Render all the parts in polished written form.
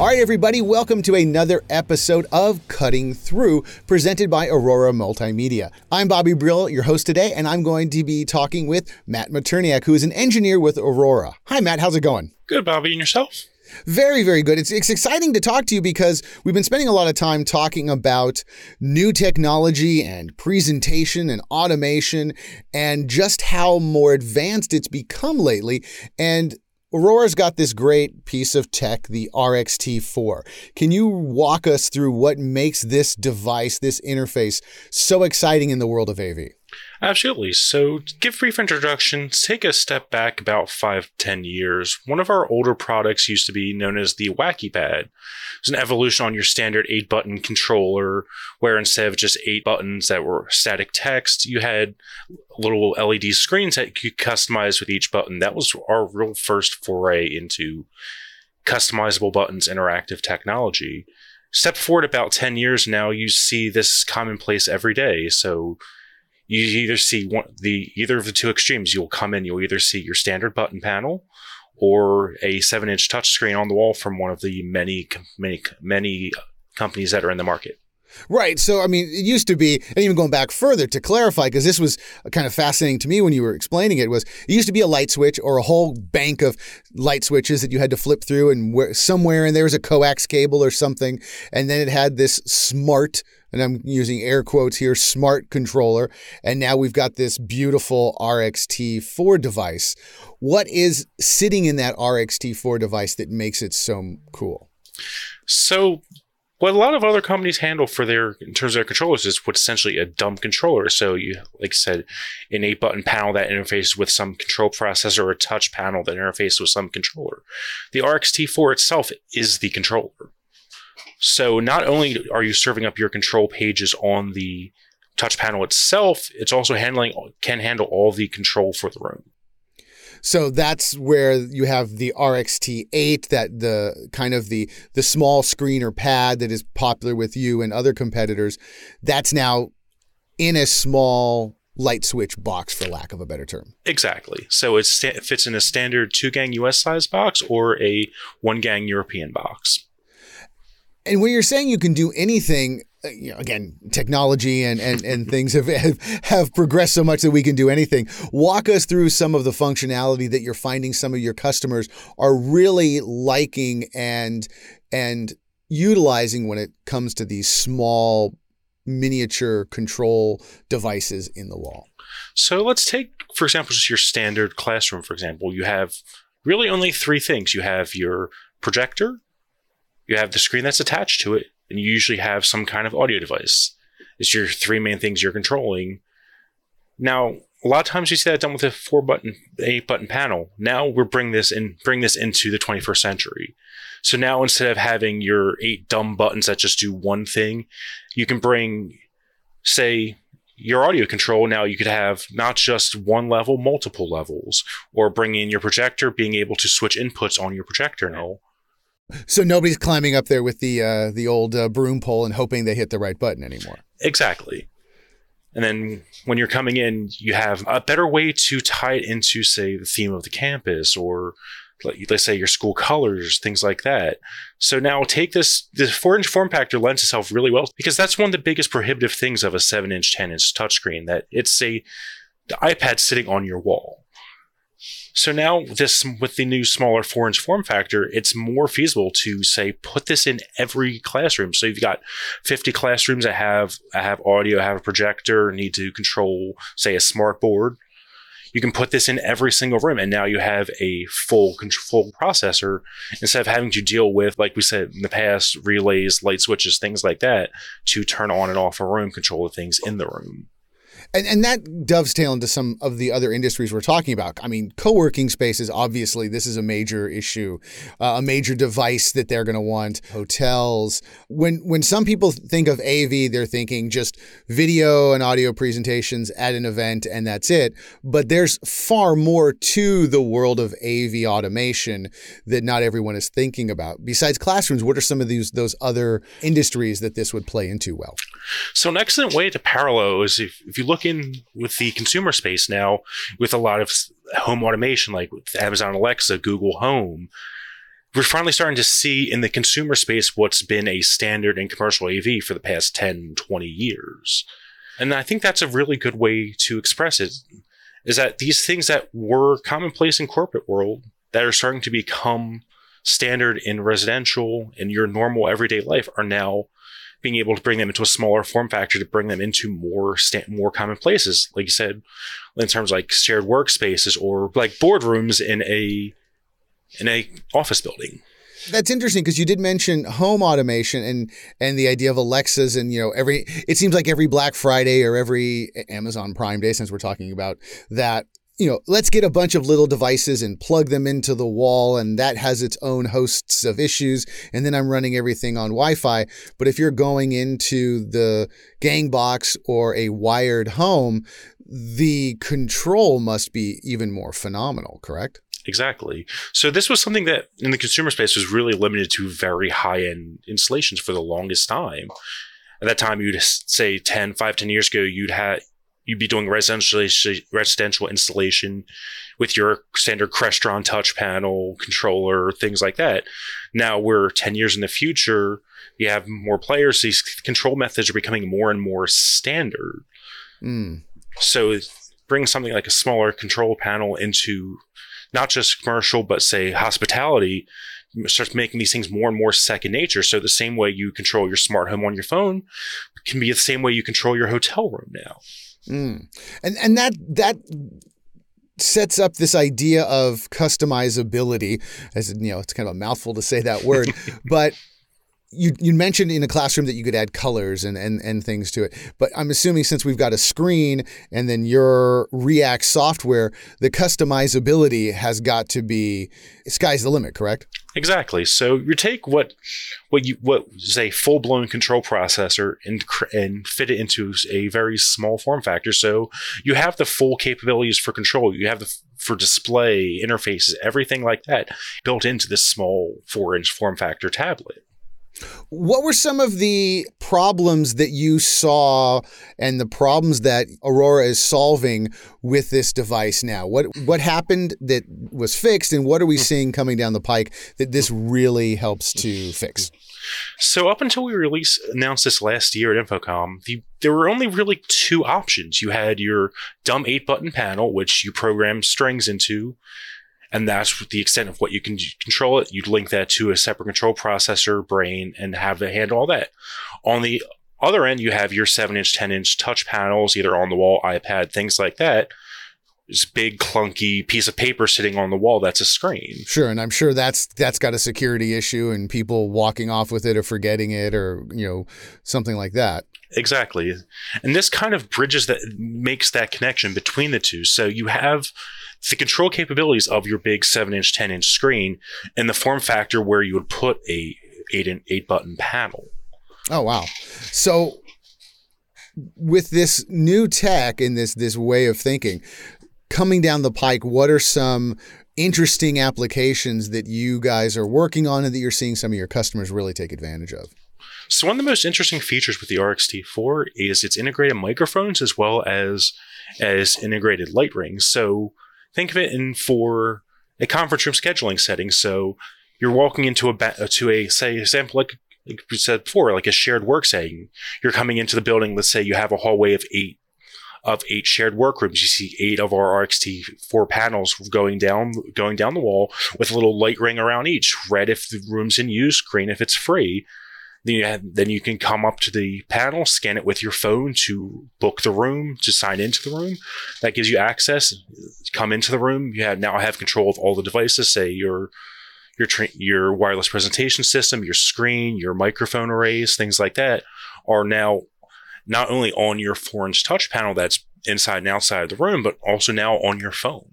All right, everybody, welcome to another episode of Cutting Through, presented by Aurora Multimedia. I'm Bobby Brill, your host today, and I'm going to be talking with Matt Materniak, who is an engineer with Aurora. Hi, Matt. How's it going? Good, Bobby. And yourself? Very, very good. It's exciting to talk to you because we've been spending a lot of time talking about new technology and presentation and automation and just how more advanced it's become lately. And Aurora's got this great piece of tech, the RXT4. Can you walk us through what makes this device, this interface, so exciting in the world of AV? Absolutely. So to give a brief introduction, take a step back about 5-10 years. One of our older products used to be known as the Wacky Pad. It's an evolution on your standard 8-button controller, where instead of just 8 buttons that were static text, you had little LED screens that you could customize with each button. That was our real first foray into customizable buttons, interactive technology. Step forward about 10 years now, you see this commonplace every day. So you either see either of the two extremes. You'll come in, you'll either see your standard button panel or a 7-inch touchscreen on the wall from one of the many companies that are in the market. Right. So, I mean, it used to be, and even going back further to clarify, because this was kind of fascinating to me when you were explaining it, was it used to be a light switch or a whole bank of light switches that you had to flip through, and somewhere in there was a coax cable or something. And then it had this smart, and I'm using air quotes here, smart controller. And now we've got this beautiful RXT4 device. What is sitting in that RXT4 device that makes it so cool? So what a lot of other companies handle for their, in terms of their controllers, is what's essentially a dumb controller. So you, like I said, an 8-button panel that interfaces with some control processor or a touch panel that interfaces with some controller. The RXT4 itself is the controller. So not only are you serving up your control pages on the touch panel itself, it's also can handle all the control for the room. So that's where you have the RX-T8, that the kind of the small screen or pad that is popular with you and other competitors. That's now in a small light switch box, for lack of a better term. Exactly. So it fits in a standard 2-gang US size box or a 1-gang European box. And when you're saying you can do anything, you know, again, technology and things have progressed so much that we can do anything. Walk us through some of the functionality that you're finding some of your customers are really liking and utilizing when it comes to these small miniature control devices in the wall. So let's take, for example, just your standard classroom, for example. You have really only 3 things. You have your projector, you have the screen that's attached to it, and you usually have some kind of audio device. It's your 3 main things you're controlling. Now, a lot of times you see that done with a 8-button panel. Now we're bring this into the 21st century. So now instead of having your 8 dumb buttons that just do one thing, you can bring, say, your audio control. Now you could have not just one level, multiple levels, or bring in your projector, being able to switch inputs on your projector now. So nobody's climbing up there with the old broom pole and hoping they hit the right button anymore. Exactly. And then when you're coming in, you have a better way to tie it into, say, the theme of the campus or, let's say, your school colors, things like that. So now take this 4-inch form factor lends itself really well, because that's one of the biggest prohibitive things of a 7-inch, 10-inch touchscreen, that it's the iPad sitting on your wall. So now with the new smaller 4-inch form factor, it's more feasible to, say, put this in every classroom. So you've got 50 classrooms that have audio, have a projector, need to control, say, a smart board. You can put this in every single room, and now you have a full control processor instead of having to deal with, like we said in the past, relays, light switches, things like that, to turn on and off a room, control the things in the room. And that dovetails into some of the other industries we're talking about. I mean, co-working spaces, obviously, this is a major issue, a major device that they're going to want. Hotels. When some people think of AV, they're thinking just video and audio presentations at an event, and that's it. But there's far more to the world of AV automation that not everyone is thinking about. Besides classrooms, what are some of those other industries that this would play into well? So an excellent way to parallel is if you look in with the consumer space now with a lot of home automation, like with Amazon Alexa, Google Home, we're finally starting to see in the consumer space what's been a standard in commercial AV for the past 10, 20 years. And I think that's a really good way to express it, is that these things that were commonplace in corporate world that are starting to become standard in residential and your normal everyday life are now being able to bring them into a smaller form factor to bring them into more common places. Like you said, in terms of like shared workspaces or like boardrooms in an office building. That's interesting because you did mention home automation and the idea of Alexas and, you know, it seems like every Black Friday or every Amazon Prime Day, since we're talking about that, you know, let's get a bunch of little devices and plug them into the wall, and that has its own hosts of issues. And then I'm running everything on Wi-Fi. But if you're going into the gang box or a wired home, the control must be even more phenomenal, correct? Exactly. So this was something that in the consumer space was really limited to very high-end installations for the longest time. At that time, you'd say 10 years ago, you'd be doing residential installation with your standard Crestron touch panel, controller, things like that. Now we're 10 years in the future. You have more players. These control methods are becoming more and more standard. Mm. So bring something like a smaller control panel into not just commercial, but say hospitality, starts making these things more and more second nature. So the same way you control your smart home on your phone can be the same way you control your hotel room now. Mm. And that sets up this idea of customizability, as you know, it's kind of a mouthful to say that word, but you mentioned in a classroom that you could add colors and things to it, but I'm assuming since we've got a screen and then your React software, the customizability has got to be sky's the limit, correct? Exactly. So you take what is a full-blown control processor and fit it into a very small form factor. So you have the full capabilities for control. You have for display, interfaces, everything like that built into this small 4-inch form factor tablet. What were some of the problems that you saw and the problems that Aurora is solving with this device now? What happened that was fixed, and what are we seeing coming down the pike that this really helps to fix? So up until we announced this last year at Infocom, there were only really two options. You had your dumb 8-button panel, which you program strings into, and that's the extent of what you can control it. You'd link that to a separate control processor, brain, and have it handle all that. On the other end, you have your 7-inch, 10-inch touch panels, either on the wall, iPad, things like that. This big, clunky piece of paper sitting on the wall that's a screen. Sure, and I'm sure that's got a security issue and people walking off with it or forgetting it or, you know, something like that. Exactly. And this kind of bridges that, makes that connection between the two. So you have the control capabilities of your big 7-inch, 10-inch screen and the form factor where you would put a 8-button panel. Oh, wow. So with this new tech and this way of thinking, coming down the pike, what are some interesting applications that you guys are working on and that you're seeing some of your customers really take advantage of? So one of the most interesting features with the RXT4 is its integrated microphones as well as integrated light rings. So think of it for a conference room scheduling setting. So you're walking into say, example, like we said before, like a shared work setting. You're coming into the building. Let's say you have a hallway of eight shared workrooms. You see 8 of our RXT4 panels going down the wall with a little light ring around each. Red if the room's in use, green if it's free. Then you can come up to the panel, scan it with your phone to book the room, to sign into the room. That gives you access. Come into the room. You now have control of all the devices, say your wireless presentation system, your screen, your microphone arrays, things like that are now not only on your 4-inch touch panel that's inside and outside of the room, but also now on your phone.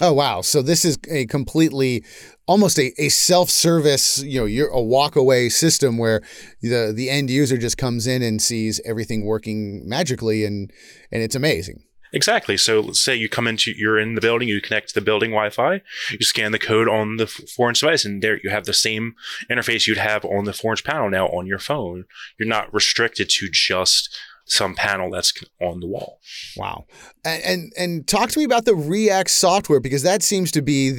Oh, wow. So this is a completely, almost a self-service, you know, a walk-away system where the end user just comes in and sees everything working magically, and it's amazing. Exactly. So let's say you're in the building, you connect to the building Wi-Fi, you scan the code on the 4-inch device, and there you have the same interface you'd have on the 4-inch panel now on your phone. You're not restricted to just some panel that's on the wall. Wow. And talk to me about the React software, because that seems to be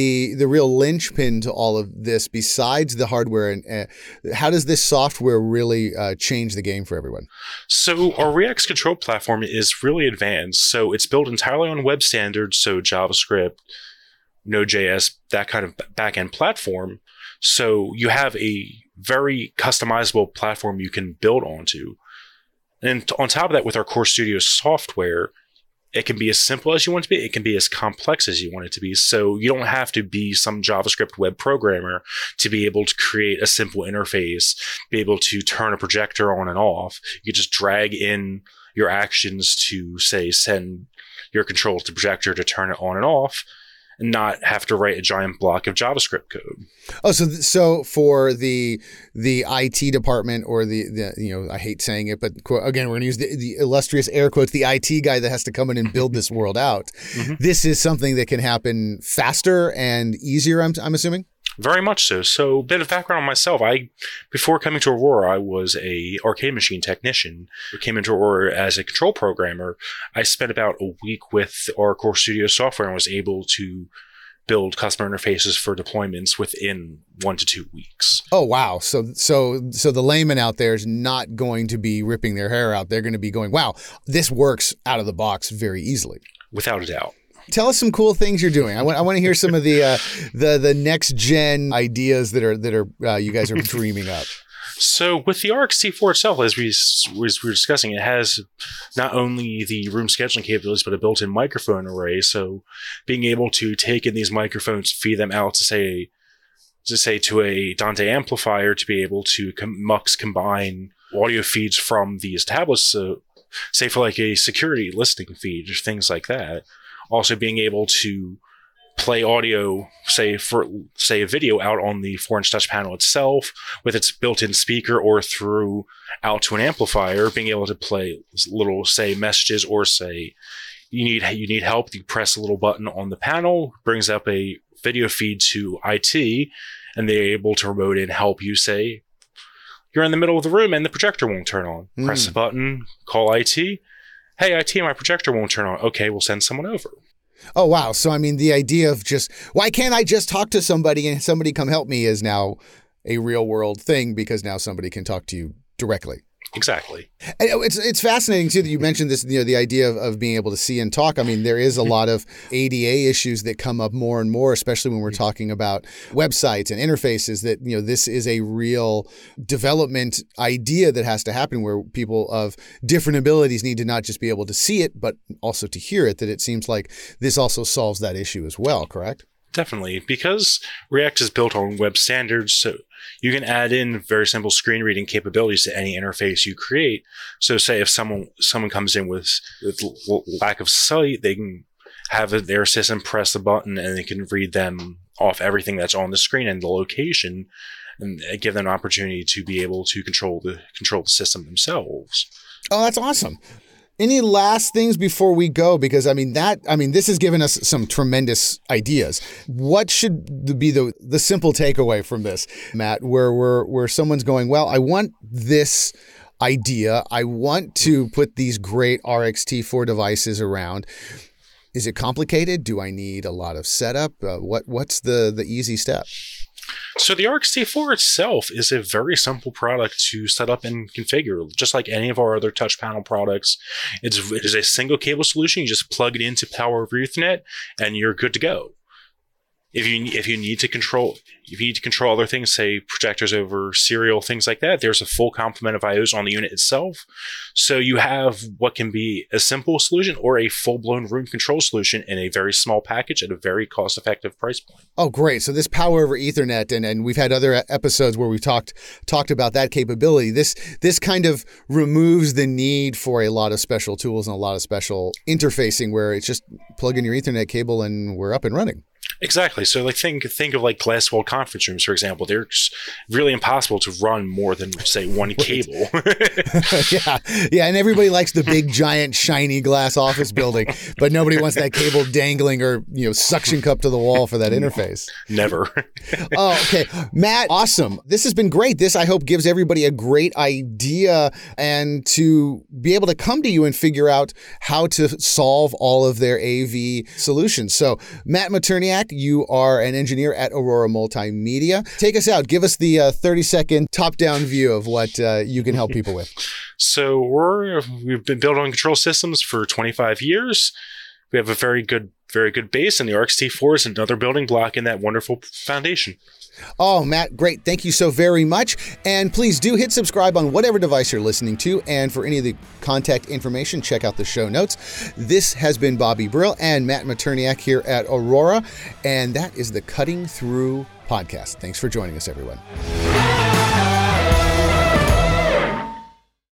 the real linchpin to all of this besides the hardware. And how does this software really change the game for everyone? So our React's control platform is really advanced. So it's built entirely on web standards, so JavaScript, Node.js, that kind of backend platform. So you have a very customizable platform you can build onto. And on top of that, with our Core Studio software, it can be as simple as you want it to be. It can be as complex as you want it to be. So you don't have to be some JavaScript web programmer to be able to create a simple interface, be able to turn a projector on and off. You just drag in your actions to, say, send your control to the projector to turn it on and off, and not have to write a giant block of JavaScript code. Oh, so for the IT department or the you know, I hate saying it, but again, we're going to use the illustrious air quotes, the IT guy that has to come in and build this world out. Mm-hmm. This is something that can happen faster and easier, I'm assuming? Very much so. So a bit of background on myself. Before coming to Aurora, I was an arcade machine technician. I came into Aurora as a control programmer. I spent about a week with our Core Studio software and was able to build customer interfaces for deployments within 1 to 2 weeks. Oh, wow. So the layman out there is not going to be ripping their hair out. They're going to be going, wow, this works out of the box very easily. Without a doubt. Tell us some cool things you're doing. I want to hear some of the next gen ideas that are you guys are dreaming up. So with the RXT4 itself, as we were discussing, it has not only the room scheduling capabilities, but a built-in microphone array. So being able to take in these microphones, feed them out to say to a Dante amplifier to be able to combine audio feeds from these tablets. So say for like a security listening feed or things like that. Also being able to play audio, say a video out on the 4-inch touch panel itself with its built-in speaker or through out to an amplifier, being able to play little, say, messages or say, you need help, you press a little button on the panel, brings up a video feed to IT, and they're able to remote in help you say, you're in the middle of the room and the projector won't turn on. Mm. Press a button, call IT. Hey, IT, my projector won't turn on. Okay, we'll send someone over. Oh, wow. So, I mean, the idea of just, why can't I just talk to somebody and somebody come help me is now a real world thing because now somebody can talk to you directly. Exactly. And it's fascinating, too, that you mentioned this, you know, the idea of being able to see and talk. I mean, there is a lot of ADA issues that come up more and more, especially when we're talking about websites and interfaces that, you know, this is a real development idea that has to happen where people of different abilities need to not just be able to see it, but also to hear it, that it seems like this also solves that issue as well, correct? Definitely, because React is built on web standards, so you can add in very simple screen reading capabilities to any interface you create. So say if someone comes in with lack of sight, they can have their assistant press the button and they can read them off everything that's on the screen and the location and give them an opportunity to be able to control the system themselves. Oh, that's awesome. Any last things before we go? Because this has given us some tremendous ideas. What should be the simple takeaway from this, Matt, where someone's going, well, I want this idea. I want to put these great RXT4 devices around. Is it complicated? Do I need a lot of setup? What's the easy step? So the RXT4 itself is a very simple product to set up and configure, just like any of our other touch panel products. It is a single cable solution. You just plug it into Power over Ethernet, and you're good to go. If you need to control other things, say projectors over serial, things like that, there's a full complement of IOs on the unit itself. So you have what can be a simple solution or a full-blown room control solution in a very small package at a very cost-effective price point. Oh, great. So this Power over Ethernet, and we've had other episodes where we've talked about that capability. This kind of removes the need for a lot of special tools and a lot of special interfacing where it's just plug in your Ethernet cable and we're up and running. Exactly. So like think of like glass wall conference rooms, for example. They're really impossible to run more than, say, one cable. Yeah. And everybody likes the big, giant, shiny glass office building, but nobody wants that cable dangling or, you know, suction cup to the wall for that interface. Never. Oh, okay. Matt, awesome. This has been great. This, I hope, gives everybody a great idea and to be able to come to you and figure out how to solve all of their AV solutions. So Matt Materniak, you are an engineer at Aurora Multimedia. Take us out. Give us the 30-second top-down view of what you can help people with. So we've been building control systems for 25 years. We have a very good base, and the RXT4 is another building block in that wonderful foundation. Oh, Matt, great. Thank you so very much. And please do hit subscribe on whatever device you're listening to. And for any of the contact information, check out the show notes. This has been Bobby Brill and Matt Materniak here at Aurora. And that is the Cutting Through podcast. Thanks for joining us, everyone.